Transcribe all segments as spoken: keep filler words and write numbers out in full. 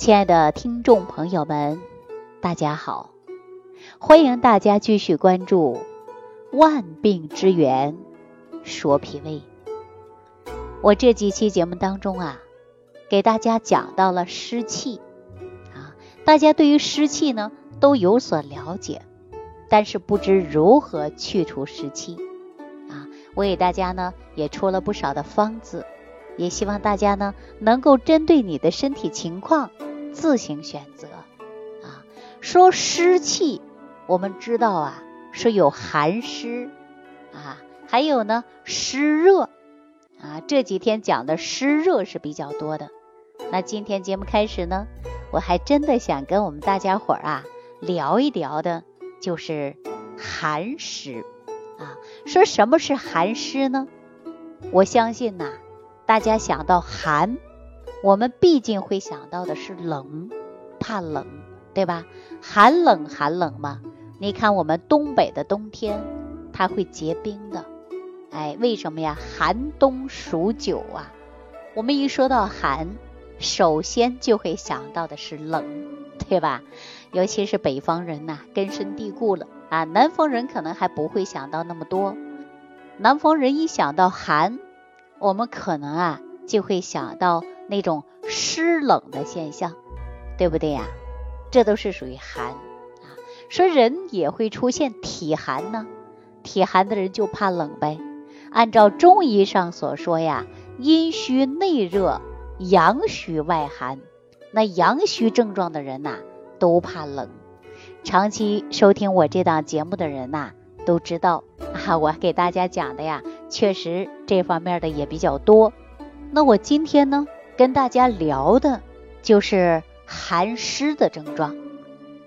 亲爱的听众朋友们，大家好，欢迎大家继续关注万病之源说脾胃。我这几期节目当中啊，给大家讲到了湿气啊，大家对于湿气呢都有所了解，但是不知如何去除湿气啊。我给大家呢也出了不少的方子，也希望大家呢能够针对你的身体情况自行选择啊。说湿气，我们知道啊是有寒湿啊，还有呢湿热啊，这几天讲的湿热是比较多的。那今天节目开始呢，我还真的想跟我们大家伙儿啊聊一聊的就是寒湿啊。说什么是寒湿呢？我相信呐、啊，大家想到寒，我们毕竟会想到的是冷，怕冷，对吧？寒冷寒冷嘛，你看我们东北的冬天它会结冰的。哎，为什么呀？寒冬数九啊，我们一说到寒，首先就会想到的是冷，对吧？尤其是北方人呐、啊，根深蒂固了啊。南方人可能还不会想到那么多，南方人一想到寒，我们可能啊就会想到那种湿冷的现象，对不对呀、啊？这都是属于寒啊。说人也会出现体寒呢，体寒的人就怕冷呗。按照中医上所说呀，阴虚内热，阳虚外寒，那阳虚症状的人呐、啊，都怕冷。长期收听我这档节目的人呐、啊，都知道啊，我给大家讲的呀，确实这方面的也比较多。那我今天呢，跟大家聊的就是寒湿的症状。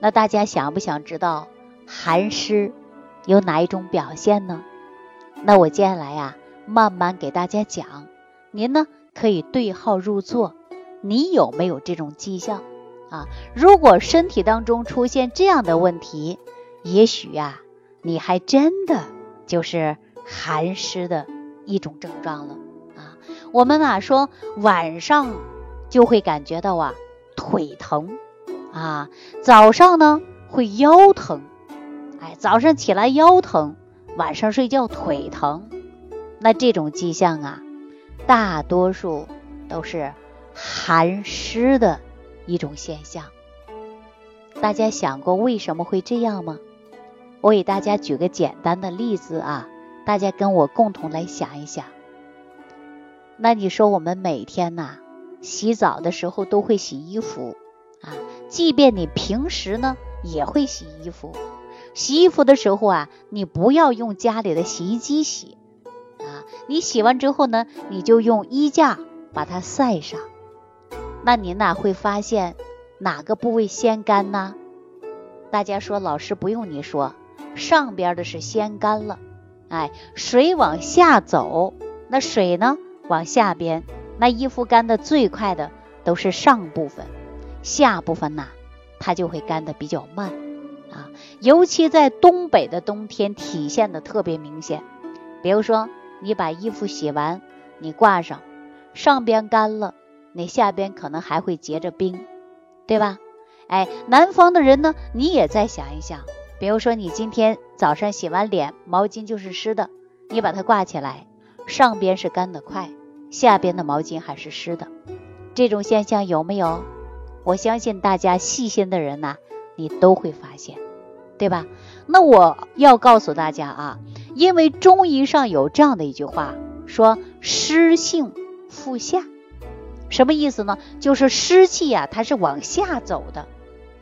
那大家想不想知道寒湿有哪一种表现呢？那我接下来呀、啊，慢慢给大家讲，您呢可以对号入座，你有没有这种迹象啊？如果身体当中出现这样的问题，也许啊，你还真的就是寒湿的一种症状了啊。我们啊说晚上就会感觉到啊腿疼啊，早上呢会腰疼，哎，早上起来腰疼，晚上睡觉腿疼，那这种迹象啊，大多数都是寒湿的一种现象。大家想过为什么会这样吗？我给大家举个简单的例子啊，大家跟我共同来想一想。那你说我们每天呐、啊，洗澡的时候都会洗衣服啊，即便你平时呢也会洗衣服。洗衣服的时候啊，你不要用家里的洗衣机洗啊，你洗完之后呢，你就用衣架把它晒上。那您哪会发现哪个部位先干呢？大家说老师不用你说，上边的是先干了，哎，水往下走，那水呢往下边，那衣服干的最快的都是上部分，下部分呐、啊，它就会干的比较慢。啊，尤其在东北的冬天体现的特别明显。比如说你把衣服洗完，你挂上，上边干了，你下边可能还会结着冰，对吧？哎，南方的人呢，你也再想一想。比如说你今天早上洗完脸，毛巾就是湿的，你把它挂起来，上边是干得快，下边的毛巾还是湿的，这种现象有没有？我相信大家细心的人呐、啊，你都会发现，对吧？那我要告诉大家啊，因为中医上有这样的一句话，说湿性腹下，什么意思呢？就是湿气啊，它是往下走的，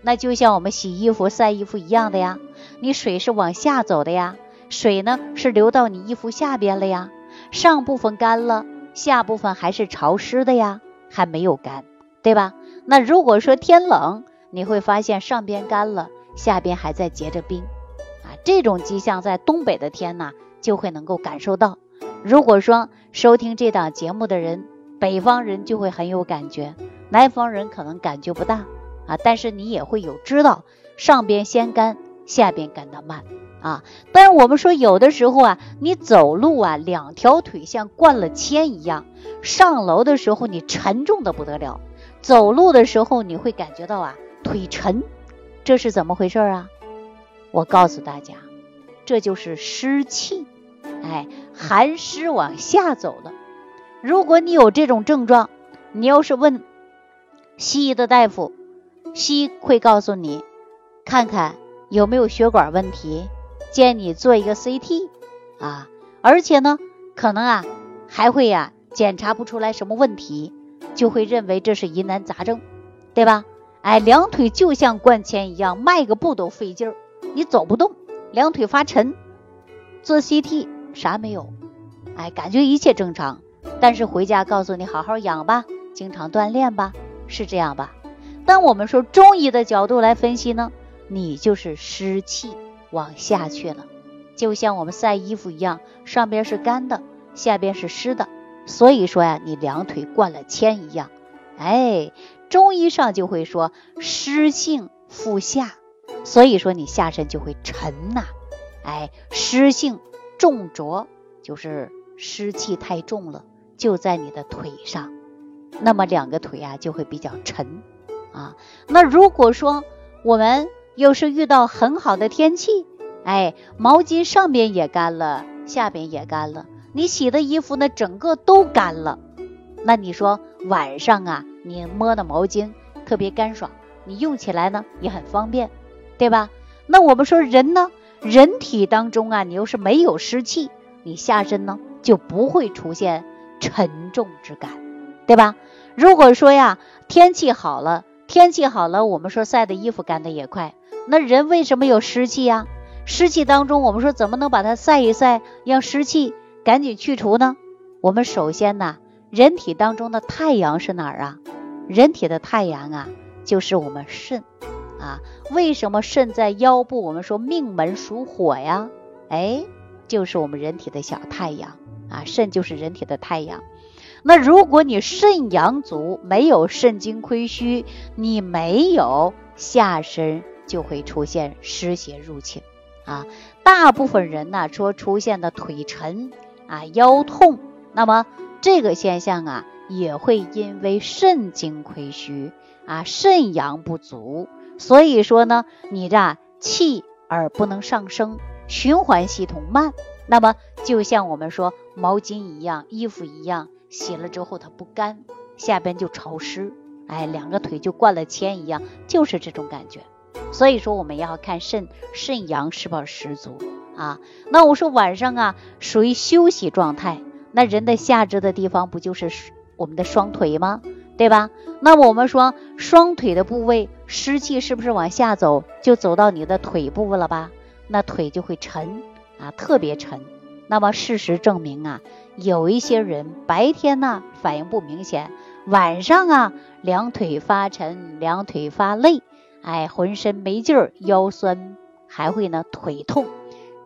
那就像我们洗衣服晒衣服一样的呀，你水是往下走的呀，水呢是流到你衣服下边了呀，上部分干了，下部分还是潮湿的呀，还没有干，对吧？那如果说天冷，你会发现上边干了，下边还在结着冰啊，这种迹象在东北的天呐就会能够感受到。如果说收听这档节目的人，北方人就会很有感觉，南方人可能感觉不大啊，但是你也会有知道上边先干，下边干得慢啊。但是我们说有的时候啊，你走路啊，两条腿像灌了铅一样，上楼的时候你沉重的不得了，走路的时候你会感觉到啊腿沉，这是怎么回事啊？我告诉大家，这就是湿气，哎，寒湿往下走了。如果你有这种症状，你要是问西医的大夫，西医会告诉你看看有没有血管问题，建议你做一个 C T 啊，而且呢可能啊还会啊检查不出来什么问题，就会认为这是疑难杂症，对吧？哎，两腿就像灌铅一样，迈个步都费劲儿，你走不动，两腿发沉，做 C T 啥没有，哎，感觉一切正常，但是回家告诉你好好养吧，经常锻炼吧，是这样吧？但我们说中医的角度来分析呢，你就是湿气往下去了，就像我们晒衣服一样，上边是干的，下边是湿的，所以说呀，你两腿灌了铅一样，哎，中医上就会说湿性腹下，所以说你下身就会沉呐、啊，哎，湿性重浊就是湿气太重了，就在你的腿上，那么两个腿啊就会比较沉啊。那如果说我们又是遇到很好的天气，哎，毛巾上边也干了，下边也干了，你洗的衣服呢整个都干了，那你说晚上啊你摸的毛巾特别干爽，你用起来呢也很方便，对吧？那我们说人呢，人体当中啊你又是没有湿气，你下身呢就不会出现沉重之感，对吧？如果说呀天气好了，天气好了我们说晒的衣服干的也快，那人为什么有湿气呀？湿气当中我们说怎么能把它晒一晒，让湿气赶紧去除呢？我们首先呢，人体当中的太阳是哪儿啊？人体的太阳啊就是我们肾啊。为什么肾在腰部，我们说命门属火呀，哎，就是我们人体的小太阳啊，肾就是人体的太阳。那如果你肾阳足，没有肾精亏虚，你没有下身就会出现湿邪入侵啊。大部分人呢、啊、说出现的腿沉啊腰痛，那么这个现象啊也会因为肾精亏虚啊，肾阳不足，所以说呢你这气而不能上升，循环系统慢，那么就像我们说毛巾一样，衣服一样，洗了之后它不干，下边就潮湿，哎，两个腿就灌了铅一样，就是这种感觉。所以说我们要看肾肾阳是否十足啊。那我说晚上啊属于休息状态，那人的下肢的地方不就是我们的双腿吗？对吧？那我们说双腿的部位湿气是不是往下走，就走到你的腿部了吧？那腿就会沉啊，特别沉。那么事实证明啊，有一些人白天呢、啊、反应不明显，晚上啊两腿发沉，两腿发累，哎，浑身没劲儿，腰酸，还会呢腿痛。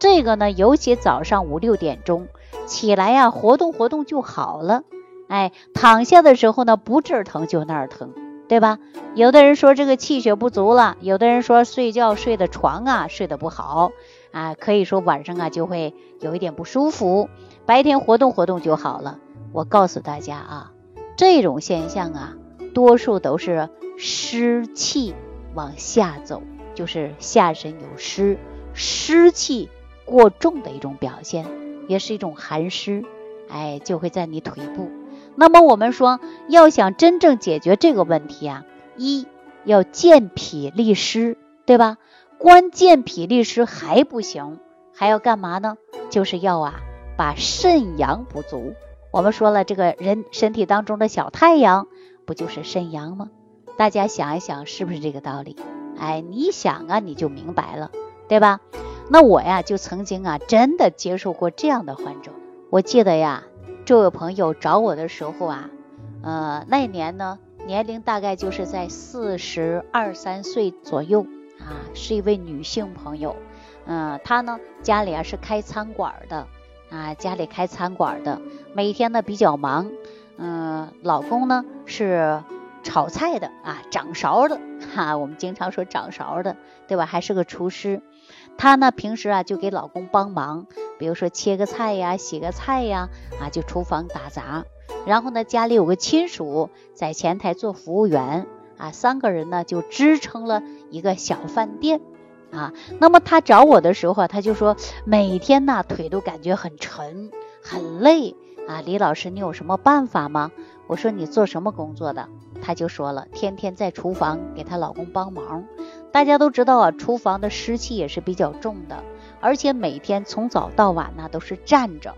这个呢尤其早上五六点钟起来呀、啊、活动活动就好了，哎，躺下的时候呢不这儿疼就那儿疼，对吧？有的人说这个气血不足了，有的人说睡觉睡的床啊睡得不好啊，可以说晚上啊就会有一点不舒服，白天活动活动就好了。我告诉大家啊，这种现象啊多数都是湿气往下走，就是下身有湿，湿气过重的一种表现，也是一种寒湿，哎，就会在你腿部。那么我们说要想真正解决这个问题啊，一要健脾利湿，对吧？关键脾利湿还不行，还要干嘛呢？就是要啊把肾阳不足，我们说了这个人身体当中的小太阳不就是肾阳吗？大家想一想是不是这个道理？哎，你想啊你就明白了，对吧？那我呀就曾经啊真的接触过这样的患者。我记得呀这位朋友找我的时候啊呃，那年呢年龄大概就是在四十二三岁左右啊，是一位女性朋友，嗯、呃，她呢家里啊是开餐馆的啊，家里开餐馆的，每天呢比较忙，嗯、呃，老公呢是炒菜的啊，掌勺的哈、啊，我们经常说掌勺的，对吧？还是个厨师，她呢平时啊就给老公帮忙，比如说切个菜呀、洗个菜呀，啊就厨房打杂。然后呢，家里有个亲属在前台做服务员啊，三个人呢就支撑了一个小饭店啊。那么他找我的时候啊，他就说每天呢腿都感觉很沉很累啊，李老师你有什么办法吗？我说你做什么工作的？他就说了，天天在厨房给她老公帮忙。大家都知道啊，厨房的湿气也是比较重的，而且每天从早到晚呢都是站着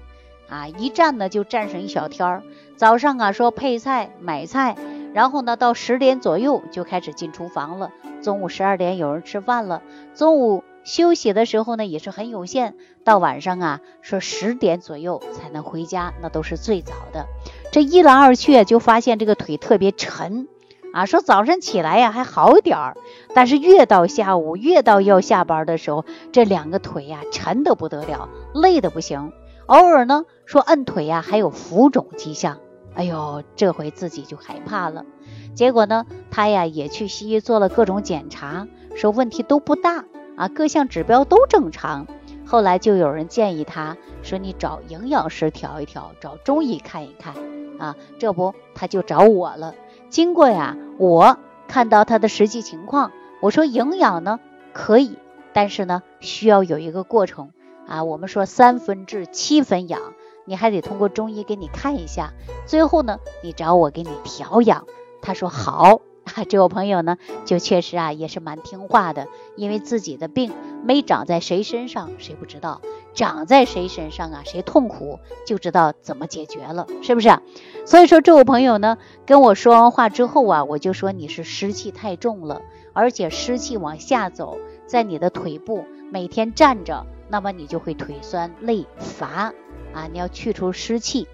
啊，一站呢就站上一小天儿。早上啊说配菜买菜，然后呢到十点左右就开始进厨房了，中午十二点有人吃饭了，中午休息的时候呢也是很有限，到晚上啊说十点左右才能回家，那都是最早的。这一来二去、啊、就发现这个腿特别沉啊，说早晨起来呀、啊、还好点儿，但是越到下午越到要下班的时候，这两个腿呀、啊、沉得不得了，累得不行。偶尔呢说摁腿呀、啊、还有浮肿迹象，哎呦，这回自己就害怕了。结果呢他呀也去西医做了各种检查，说问题都不大啊，各项指标都正常。后来就有人建议他说你找营养师调一调，找中医看一看啊，这不他就找我了。经过呀我看到他的实际情况，我说营养呢可以，但是呢需要有一个过程啊，我们说三分治七分养，你还得通过中医给你看一下，最后呢你找我给你调养。他说好啊，这位朋友呢就确实啊也是蛮听话的，因为自己的病没长在谁身上谁不知道，长在谁身上啊谁痛苦就知道怎么解决了，是不是、啊、所以说这位朋友呢跟我说完话之后啊，我就说你是湿气太重了，而且湿气往下走，在你的腿部每天站着，那么你就会腿酸累乏啊，你要去除湿气，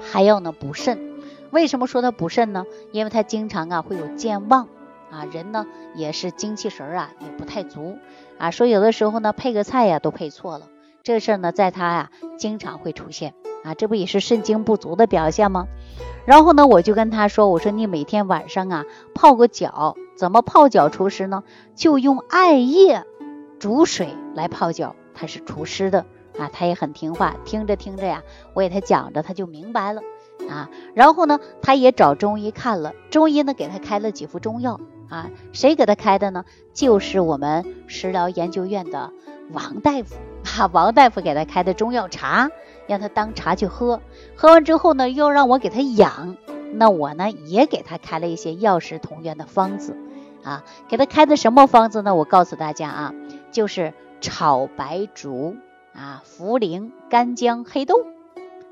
还要呢补肾。为什么说他补肾呢？因为他经常啊会有健忘啊，人呢也是精气神啊也不太足啊，说有的时候呢配个菜呀、啊、都配错了，这事呢在他呀、啊、经常会出现啊，这不也是肾精不足的表现吗？然后呢我就跟他说，我说你每天晚上啊泡个脚，怎么泡脚除湿呢？就用艾叶煮水来泡脚，它是除湿的啊。他也很听话，听着听着呀、啊、我给他讲着他就明白了啊，然后呢他也找中医看了，中医呢给他开了几副中药啊，谁给他开的呢？就是我们食疗研究院的王大夫啊，王大夫给他开的中药茶，让他当茶去喝，喝完之后呢又让我给他养，那我呢也给他开了一些药食同源的方子啊，给他开的什么方子呢？我告诉大家啊，就是炒白术啊、茯苓、干姜、黑豆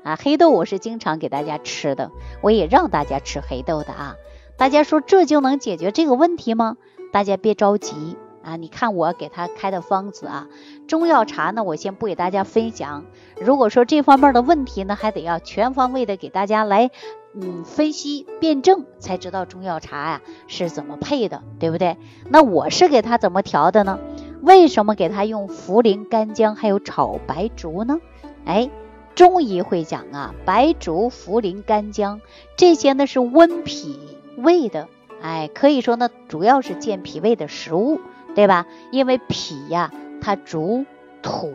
啊，黑豆我是经常给大家吃的，我也让大家吃黑豆的啊。大家说这就能解决这个问题吗？大家别着急啊，你看我给他开的方子啊，中药茶呢我先不给大家分享，如果说这方面的问题呢还得要全方位的给大家来嗯分析辩证，才知道中药茶啊是怎么配的，对不对？那我是给他怎么调的呢？为什么给他用茯苓、干姜还有炒白术呢？哎，中医会讲啊，白术、茯苓、干姜这些呢是温脾胃的，哎，可以说呢主要是健脾胃的食物，对吧？因为脾呀、啊、它主土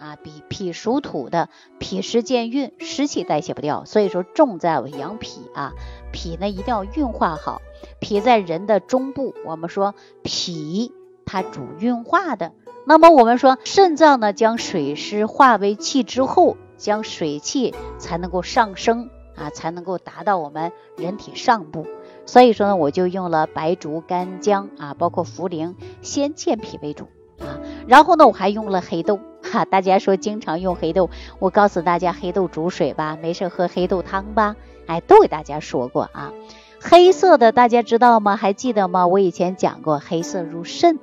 啊，比脾属土的，脾湿健运，湿气代谢不掉，所以说重在我养脾啊，脾呢一定要运化好，脾在人的中部，我们说脾它主运化的。那么我们说肾脏呢将水湿化为气之后，将水气才能够上升啊，才能够达到我们人体上部。所以说呢，我就用了白术、干姜啊，包括茯苓，先健脾为主啊。然后呢，我还用了黑豆哈、啊，大家说经常用黑豆，我告诉大家，黑豆煮水吧，没事喝黑豆汤吧，哎，都给大家说过啊。黑色的大家知道吗？还记得吗？我以前讲过，黑色入肾，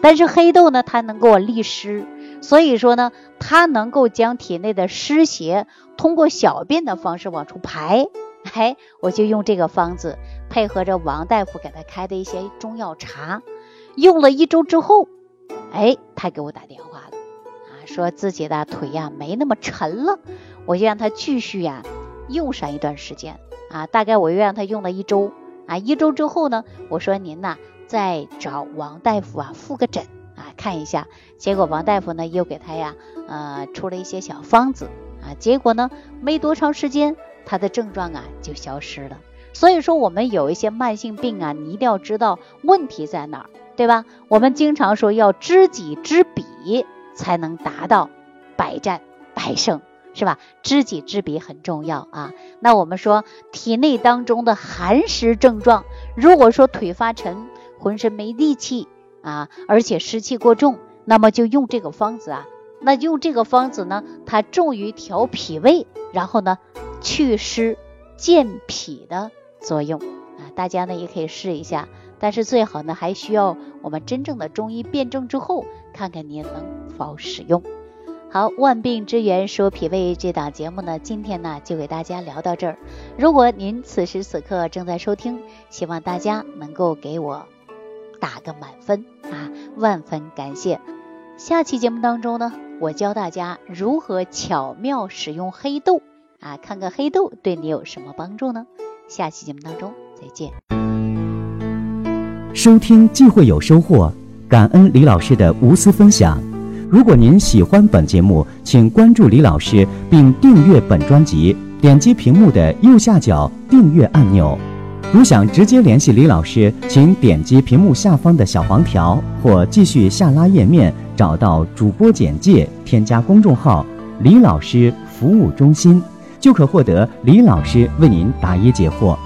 但是黑豆呢，它能给我利湿。所以说呢，它能够将体内的湿邪通过小便的方式往出排。哎，我就用这个方子，配合着王大夫给他开的一些中药茶，用了一周之后，哎，他给我打电话了，啊，说自己的腿呀、啊、没那么沉了，我就让他继续呀、啊、用上一段时间啊，大概我又让他用了一周啊，一周之后呢，我说您呐、啊、再找王大夫啊复个诊。啊，看一下，结果王大夫呢又给他呀，呃，出了一些小方子啊。结果呢，没多长时间，它的症状啊就消失了。所以说我们有一些慢性病啊，你一定要知道问题在哪儿，对吧？我们经常说要知己知彼，才能达到百战百胜，是吧？知己知彼很重要啊。那我们说体内当中的寒湿症状，如果说腿发沉，浑身没力气啊，而且湿气过重，那么就用这个方子啊，那用这个方子呢，它重于调脾胃，然后呢祛湿健脾的作用啊。大家呢也可以试一下，但是最好呢还需要我们真正的中医辩证之后，看看您能否使用。好，万病之源说脾胃这档节目呢，今天呢就给大家聊到这儿。如果您此时此刻正在收听，希望大家能够给我打个满分啊，万分感谢。下期节目当中呢，我教大家如何巧妙使用黑豆啊，看看黑豆对你有什么帮助呢？下期节目当中再见。收听既会有收获，感恩李老师的无私分享。如果您喜欢本节目，请关注李老师并订阅本专辑，点击屏幕的右下角订阅按钮。如想直接联系李老师，请点击屏幕下方的小黄条，或继续下拉页面找到主播简介，添加公众号“李老师服务中心”，就可获得李老师为您答疑解惑。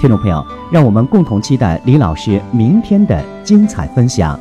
听众朋友，让我们共同期待李老师明天的精彩分享。